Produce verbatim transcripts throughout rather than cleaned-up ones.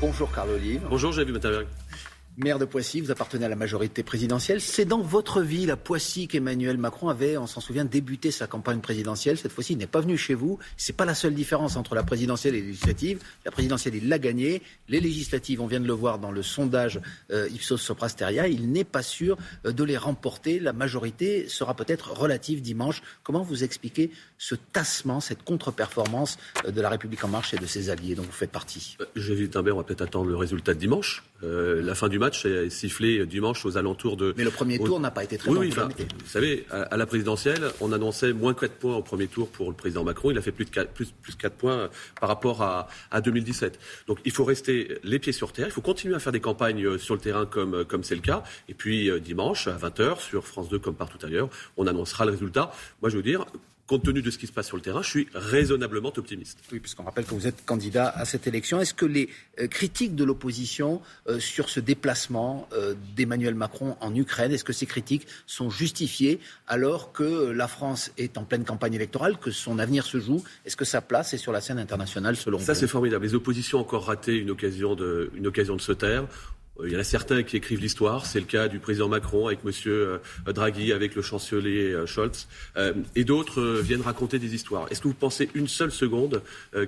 Bonjour Karl Olive. Bonjour Javier Mataberg. Maire de Poissy, vous appartenez à la majorité présidentielle. C'est dans votre ville, à Poissy, qu'Emmanuel Macron avait, on s'en souvient, débuté sa campagne présidentielle. Cette fois-ci, il n'est pas venu chez vous. C'est pas la seule différence entre la présidentielle et les législatives. La présidentielle, il l'a gagnée. Les législatives, on vient de le voir dans le sondage euh, Ipsos Sopra Steria, il n'est pas sûr euh, de les remporter. La majorité sera peut-être relative dimanche. Comment vous expliquez ce tassement, cette contre-performance euh, de La République en Marche et de ses alliés dont vous faites partie ? Je vais on va peut-être attendre le résultat de dimanche. Euh, la fin du match. Est sifflé dimanche aux alentours de... Mais le premier au... tour n'a pas été très oui, bon. Oui, enfin, vous savez, à, à la présidentielle, on annonçait moins quatre points au premier tour pour le président Macron. Il a fait plus de quatre, plus, plus quatre points par rapport à, à deux mille dix-sept. Donc il faut rester les pieds sur terre. Il faut continuer à faire des campagnes sur le terrain comme, comme c'est le cas. Et puis dimanche, à vingt heures, sur France deux comme partout ailleurs, on annoncera le résultat. Moi, je veux dire... Compte tenu de ce qui se passe sur le terrain, je suis raisonnablement optimiste. Oui, puisqu'on rappelle que vous êtes candidat à cette élection. Est-ce que les critiques de l'opposition euh, sur ce déplacement euh, d'Emmanuel Macron en Ukraine, est-ce que ces critiques sont justifiées alors que la France est en pleine campagne électorale, que son avenir se joue ? Est-ce que sa place est sur la scène internationale selon vous ? Ça, c'est formidable. Les oppositions ont encore raté une occasion de, une occasion de se taire. Il y en a certains qui écrivent l'histoire, c'est le cas du président Macron avec M. Draghi, avec le chancelier Scholz, et d'autres viennent raconter des histoires. Est-ce que vous pensez une seule seconde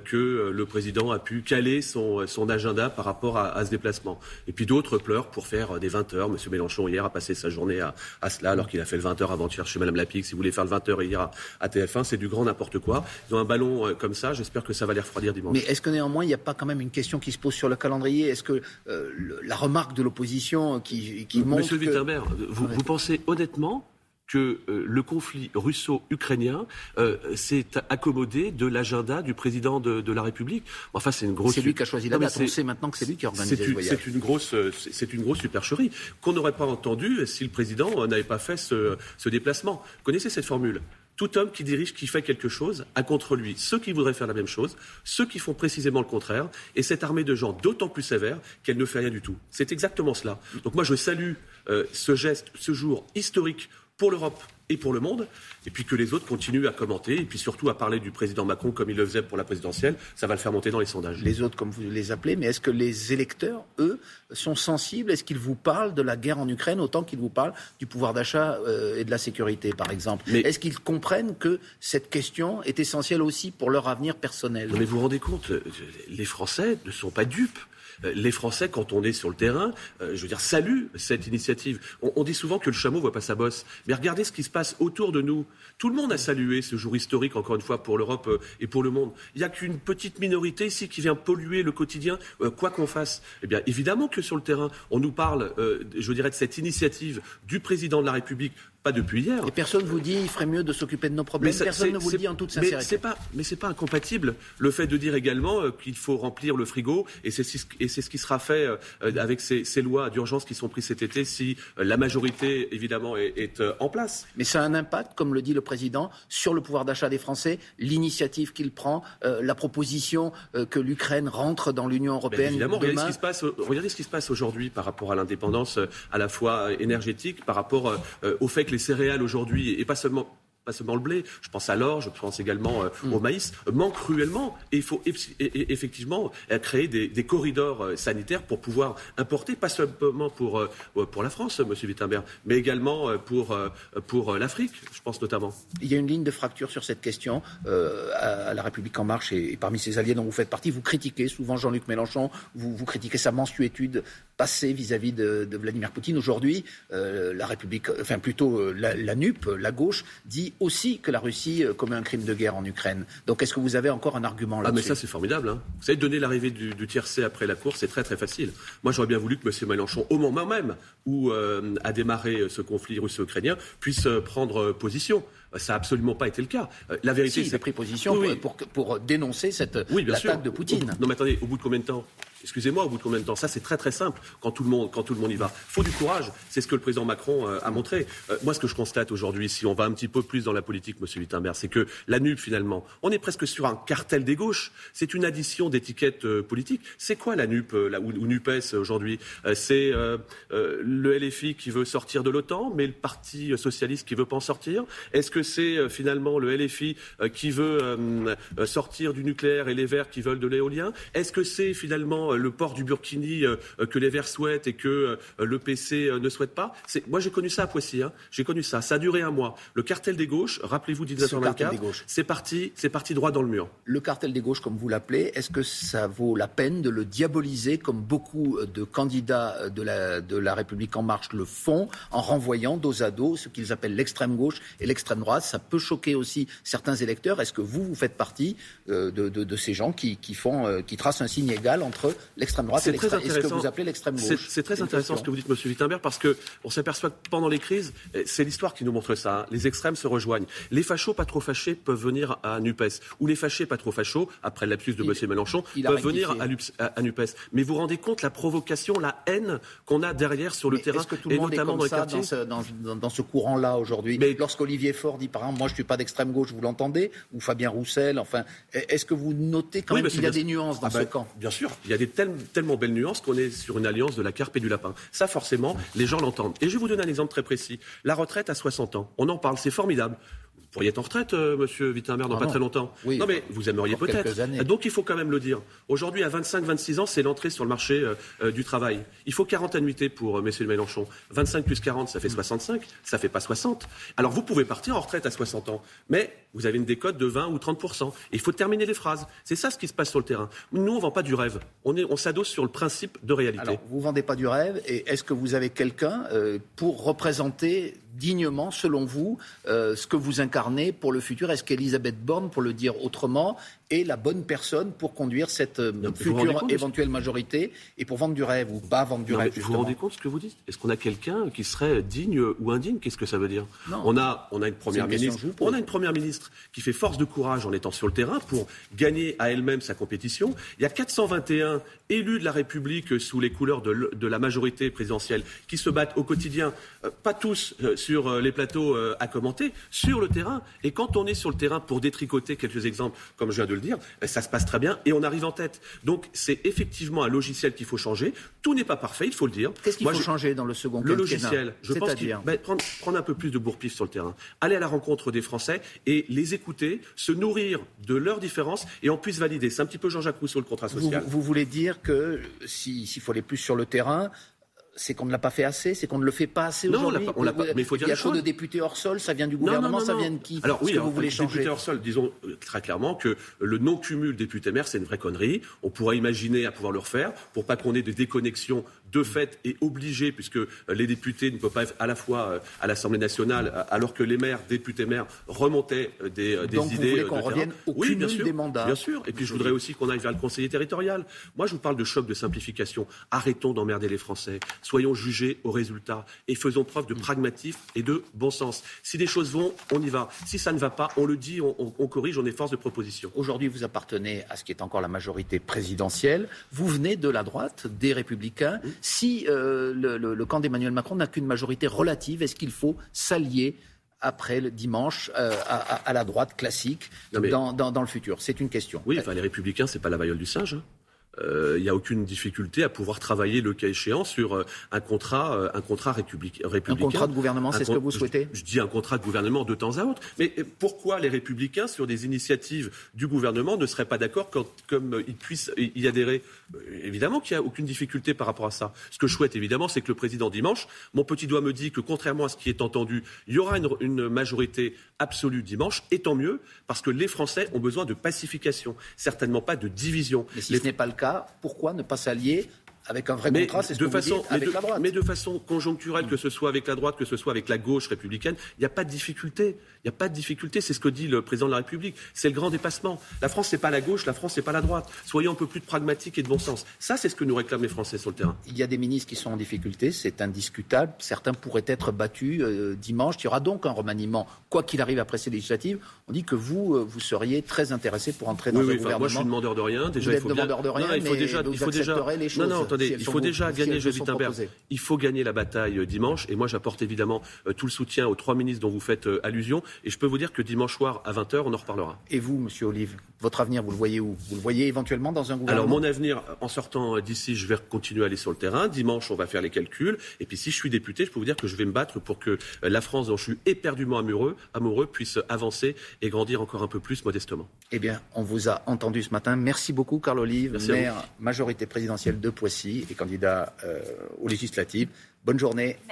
que le président a pu caler son, son agenda par rapport à, à ce déplacement ? Et puis d'autres pleurent pour faire des vingt heures. M. Mélenchon, hier, a passé sa journée à, à cela, alors qu'il a fait le vingt heures avant-hier chez Mme Lapix. Si vous voulez faire le vingt heures hier à, à T F un, c'est du grand n'importe quoi. Ils ont un ballon comme ça, j'espère que ça va les refroidir dimanche. Mais est-ce que néanmoins, il n'y a pas quand même une question qui se pose sur le calendrier ? Est-ce que euh, la remarque de l'opposition qui, qui montre Monsieur que... Wittemberg, vous, vous pensez honnêtement que euh, le conflit russo-ukrainien euh, s'est accommodé de l'agenda du président de, de la République. Enfin, c'est une grosse... C'est lui qui a choisi la date. On sait maintenant que c'est lui qui a organisé le voyage. C'est une grosse, c'est, c'est une grosse supercherie qu'on n'aurait pas entendue si le président n'avait pas fait ce, ce déplacement. Vous connaissez cette formule ? Tout homme qui dirige, qui fait quelque chose, a contre lui ceux qui voudraient faire la même chose, ceux qui font précisément le contraire, et cette armée de gens d'autant plus sévère qu'elle ne fait rien du tout. C'est exactement cela. Donc moi, je salue euh, ce geste, ce jour historique pour l'Europe et pour le monde, et puis que les autres continuent à commenter, et puis surtout à parler du président Macron comme il le faisait pour la présidentielle, ça va le faire monter dans les sondages. Les autres, comme vous les appelez, mais est-ce que les électeurs, eux, sont sensibles ? Est-ce qu'ils vous parlent de la guerre en Ukraine autant qu'ils vous parlent du pouvoir d'achat euh, et de la sécurité, par exemple ? Mais est-ce qu'ils comprennent que cette question est essentielle aussi pour leur avenir personnel ? Mais vous vous rendez compte, les Français ne sont pas dupes. Les Français, quand on est sur le terrain, euh, je veux dire, saluent cette initiative. On, on dit souvent que le chameau voit pas sa bosse. Mais regardez ce qui se passe autour de nous. Tout le monde a salué ce jour historique, encore une fois, pour l'Europe euh, et pour le monde. Il n'y a qu'une petite minorité ici qui vient polluer le quotidien, euh, quoi qu'on fasse. Eh bien, évidemment que sur le terrain, on nous parle, euh, je dirais, de cette initiative du président de la République. Pas depuis hier. Et personne ne vous dit qu'il ferait mieux de s'occuper de nos problèmes. Ça, personne ne vous le dit en toute sincérité. Mais c'est pas, mais c'est pas incompatible le fait de dire également euh, qu'il faut remplir le frigo et c'est, et c'est ce qui sera fait euh, avec ces, ces lois d'urgence qui sont prises cet été si euh, la majorité évidemment est, est euh, en place. Mais ça a un impact, comme le dit le président, sur le pouvoir d'achat des Français, l'initiative qu'il prend, euh, la proposition euh, que l'Ukraine rentre dans l'Union européenne. Ben évidemment, demain. Regardez ce qui se passe, regardez ce qui se passe aujourd'hui par rapport à l'indépendance, euh, à la fois énergétique, par rapport euh, au fait que les céréales aujourd'hui, et pas seulement, pas seulement le blé, je pense à l'orge, je pense également euh, mmh. au maïs, manque cruellement et il faut eff- et effectivement créer des, des corridors euh, sanitaires pour pouvoir importer, pas seulement pour, euh, pour la France, monsieur Wittemberg, mais également euh, pour, euh, pour l'Afrique, je pense notamment. Il y a une ligne de fracture sur cette question euh, à La République en Marche et, et parmi ses alliés dont vous faites partie, vous critiquez souvent Jean-Luc Mélenchon, vous, vous critiquez sa mansuétude passé vis-à-vis de, de Vladimir Poutine. Aujourd'hui, euh, la République, enfin plutôt euh, la, la N U P, la gauche, dit aussi que la Russie euh, commet un crime de guerre en Ukraine. Donc est-ce que vous avez encore un argument là-dessus ? Ah mais ça c'est formidable. Hein. Vous savez, donner l'arrivée du, du tiercé après la course, c'est très très facile. Moi j'aurais bien voulu que M. Mélenchon, au moment même où euh, a démarré ce conflit russo-ukrainien, puisse euh, prendre position. Ça n'a absolument pas été le cas. La vérité, si, c'est... il a pris position oui, pour, pour, pour dénoncer cette, oui, l'attaque sûr. De Poutine. Non mais attendez, au bout de combien de temps ? Excusez-moi, au bout de combien de temps ? Ça, c'est très très simple quand tout le monde, quand tout le monde y va. Il faut du courage. C'est ce que le président Macron euh, a montré. Euh, moi, ce que je constate aujourd'hui, si on va un petit peu plus dans la politique, monsieur Wittemberg, c'est que la N U P, finalement, on est presque sur un cartel des gauches. C'est une addition d'étiquettes euh, politiques. C'est quoi la N U P euh, la, ou, ou NUPES aujourd'hui ? euh, C'est euh, euh, le L F I qui veut sortir de l'OTAN, mais le Parti socialiste qui veut pas en sortir. Est-ce que c'est euh, finalement le L F I euh, qui veut euh, sortir du nucléaire et les Verts qui veulent de l'éolien ? Est-ce que c'est finalement finalement le port du burkini euh, que les Verts souhaitent et que euh, le P C euh, ne souhaite pas. C'est... Moi, j'ai connu ça à Poissy. Hein. J'ai connu ça. Ça a duré un mois. Le cartel des gauches, rappelez-vous dix-neuf cent vingt-quatre, Ce c'est parti, c'est parti droit dans le mur. Le cartel des gauches, comme vous l'appelez, est-ce que ça vaut la peine de le diaboliser comme beaucoup de candidats de la, de la République en marche le font, en renvoyant dos à dos ce qu'ils appellent l'extrême gauche et l'extrême droite? Ça peut choquer aussi certains électeurs. Est-ce que vous, vous faites partie euh, de, de, de ces gens qui, qui, font, euh, qui tracent un signe égal entre l'extrême droite c'est et l'extrême gauche? Est-ce que vous appelez l'extrême gauche? C'est, c'est très c'est intéressant question. Ce que vous dites, monsieur Wittemberg, parce qu'on s'aperçoit que pendant les crises, c'est l'histoire qui nous montre ça. Hein. Les extrêmes se rejoignent. Les fachos pas trop fâchés peuvent venir à NUPES. Ou les fâchés pas trop fachos, après le lapsus de il, monsieur Mélenchon, peuvent venir à, à, à NUPES. Mais vous vous rendez compte la provocation, la haine qu'on a derrière sur le mais terrain, est-ce que tout le et monde notamment est comme dans ça, dans ce, dans, dans, dans ce courant-là aujourd'hui? Mais lorsqu'Olivier Faure dit, par exemple, moi je ne suis pas d'extrême gauche, vous l'entendez? Ou Fabien Roussel, enfin, est-ce que vous notez quand oui, même qu'il y a bien... des nuances dans ah ce ben, camp? Bien sûr, il y a des telles, tellement belles nuances qu'on est sur une alliance de la carpe et du lapin. Ça, forcément, les gens l'entendent. Et je vais vous donner un exemple très précis. La retraite à soixante ans, on en parle, c'est formidable. Vous pourriez être en retraite, euh, monsieur Wittemberg, dans ah pas non. très longtemps. Oui, non, mais vous aimeriez peut-être. Donc, il faut quand même le dire. Aujourd'hui, à vingt-cinq vingt-six ans, c'est l'entrée sur le marché euh, du travail. Il faut quarante annuités pour euh, monsieur Mélenchon. vingt-cinq plus quarante, ça fait soixante-cinq. Ça fait pas soixante. Alors, vous pouvez partir en retraite à soixante ans. Mais vous avez une décote de vingt ou trente pour cent. Et il faut terminer les phrases. C'est ça ce qui se passe sur le terrain. Nous, on vend pas du rêve. On, est, on s'adosse sur le principe de réalité. Alors, vous vendez pas du rêve. Et est-ce que vous avez quelqu'un euh, pour représenter dignement, selon vous, euh, ce que vous incarnez pour le futur? Est-ce qu'Elisabeth Borne, pour le dire autrement, est la bonne personne pour conduire cette euh, non, future compte, éventuelle majorité et pour vendre du rêve ou pas vendre du non, rêve? Vous vous rendez compte de ce que vous dites? Est-ce qu'on a quelqu'un qui serait digne ou indigne? Qu'est-ce que ça veut dire? Non. On a, on a une première une ministre. On a une première ministre qui fait force de courage en étant sur le terrain pour gagner à elle-même sa compétition. Il y a quatre cent vingt et un élus de la République sous les couleurs de, de la majorité présidentielle qui se battent au quotidien, euh, pas tous euh, sur euh, les plateaux euh, à commenter, sur le terrain. Et quand on est sur le terrain pour détricoter quelques exemples, comme je viens de le dire, ça se passe très bien et on arrive en tête. Donc c'est effectivement un logiciel qu'il faut changer. Tout n'est pas parfait, il faut le dire. Qu'est-ce qu'il Moi, faut je... changer dans le second le logiciel, je pense qu'il bah, prendre, prendre un peu plus de bourre-pif sur le terrain, aller à la rencontre des Français et les écouter, se nourrir de leurs différences et on puisse valider. C'est un petit peu Jean-Jacques Rousseau, le contrat social. Vous, vous voulez dire que si, s'il faut aller plus sur le terrain, c'est qu'on ne l'a pas fait assez, c'est qu'on ne le fait pas assez non, aujourd'hui. Non, on l'a pas. Mais il faut dire. Il y a trop de députés hors sol. Ça vient du gouvernement, non, non, non, ça vient de qui? Alors oui, que alors, vous voulez changer. Députés hors sol. Disons très clairement que le non-cumul député-maire, c'est une vraie connerie. On pourrait imaginer à pouvoir le refaire pour pas qu'on ait des déconnexions de fait et obligées, puisque les députés ne peuvent pas être à la fois à l'Assemblée nationale, alors que les maires, députés-maires, remontaient des, des Donc idées. Donc vous voulez qu'on de revienne terrain. Au oui, cumul bien sûr, des mandats. Bien sûr. Et puis je voudrais aussi qu'on aille vers le conseiller territorial. Moi, je vous parle de choc de simplification. Arrêtons d'emmerder les Français. Soyons jugés aux résultats et faisons preuve de pragmatisme et de bon sens. Si des choses vont, on y va. Si ça ne va pas, on le dit, on, on, on corrige, on est force de proposition. Aujourd'hui, vous appartenez à ce qui est encore la majorité présidentielle. Vous venez de la droite, des Républicains. Oui. Si euh, le, le, le camp d'Emmanuel Macron n'a qu'une majorité relative, est-ce qu'il faut s'allier après le dimanche euh, à, à, à la droite classique mais... dans, dans, dans le futur? C'est une question. Oui, enfin, les Républicains, c'est pas la baïole du singe. Hein. Il euh, n'y a aucune difficulté à pouvoir travailler le cas échéant sur euh, un contrat, euh, un contrat républic- républicain. Un contrat de gouvernement, c'est con- ce que vous souhaitez ? je, je dis un contrat de gouvernement de temps à autre. Mais pourquoi les Républicains, sur des initiatives du gouvernement, ne seraient pas d'accord quand, comme ils puissent y adhérer ? Évidemment qu'il n'y a aucune difficulté par rapport à ça. Ce que je souhaite, évidemment, c'est que le président dimanche, mon petit doigt me dit que contrairement à ce qui est entendu, il y aura une, une majorité absolue dimanche, et tant mieux, parce que les Français ont besoin de pacification, certainement pas de division. Mais si les... ce n'est pas le cas, pourquoi ne pas s'allier avec un vrai mais contrat, c'est ce de que façon, vous dites, avec de, la droite. Mais de façon conjoncturelle, que ce soit avec la droite, que ce soit avec la gauche républicaine, il n'y a pas de difficulté. Il n'y a pas de difficulté, c'est ce que dit le président de la République. C'est le grand dépassement. La France, c'est pas la gauche, la France, c'est pas la droite. Soyons un peu plus pragmatiques et de bon sens. Ça, c'est ce que nous réclament les Français sur le terrain. Il y a des ministres qui sont en difficulté, c'est indiscutable. Certains pourraient être battus euh, dimanche. Il y aura donc un remaniement, quoi qu'il arrive après ces législatives. On dit que vous, euh, vous seriez très intéressé pour entrer dans oui, le oui, gouvernement. Moi, je suis demandeur de rien. Déjà, vous il faut bien... demandeur de rien, non, mais il faut déjà, vous il faut accepterez déjà... les choses. Non, non, attendez, si il faut déjà gagner, si je Wittemberg. Il faut gagner la bataille dimanche. Et moi, j'apporte évidemment euh, tout le soutien aux trois ministres dont vous faites euh, allusion. Et je peux vous dire que dimanche soir, à vingt heures, on en reparlera. Et vous, monsieur Olive, votre avenir, vous le voyez où? Vous le voyez éventuellement dans un gouvernement? Alors, mon avenir, en sortant d'ici, je vais continuer à aller sur le terrain. Dimanche, on va faire les calculs. Et puis, si je suis député, je peux vous dire que je vais me battre pour que la France, dont je suis éperdument amoureux, amoureux puisse avancer et grandir encore un peu plus modestement. Eh bien, on vous a entendu ce matin. Merci beaucoup, Karl Olive, Merci maire majorité présidentielle de Poissy et candidat euh, aux législatives. Bonne journée.